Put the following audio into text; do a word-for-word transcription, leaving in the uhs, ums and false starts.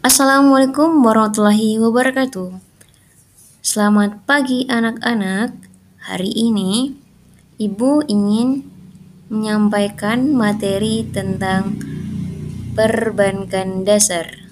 Assalamualaikum warahmatullahi wabarakatuh. Selamat pagi anak-anak. Hari ini Ibu ingin menyampaikan materi tentang perbankan dasar.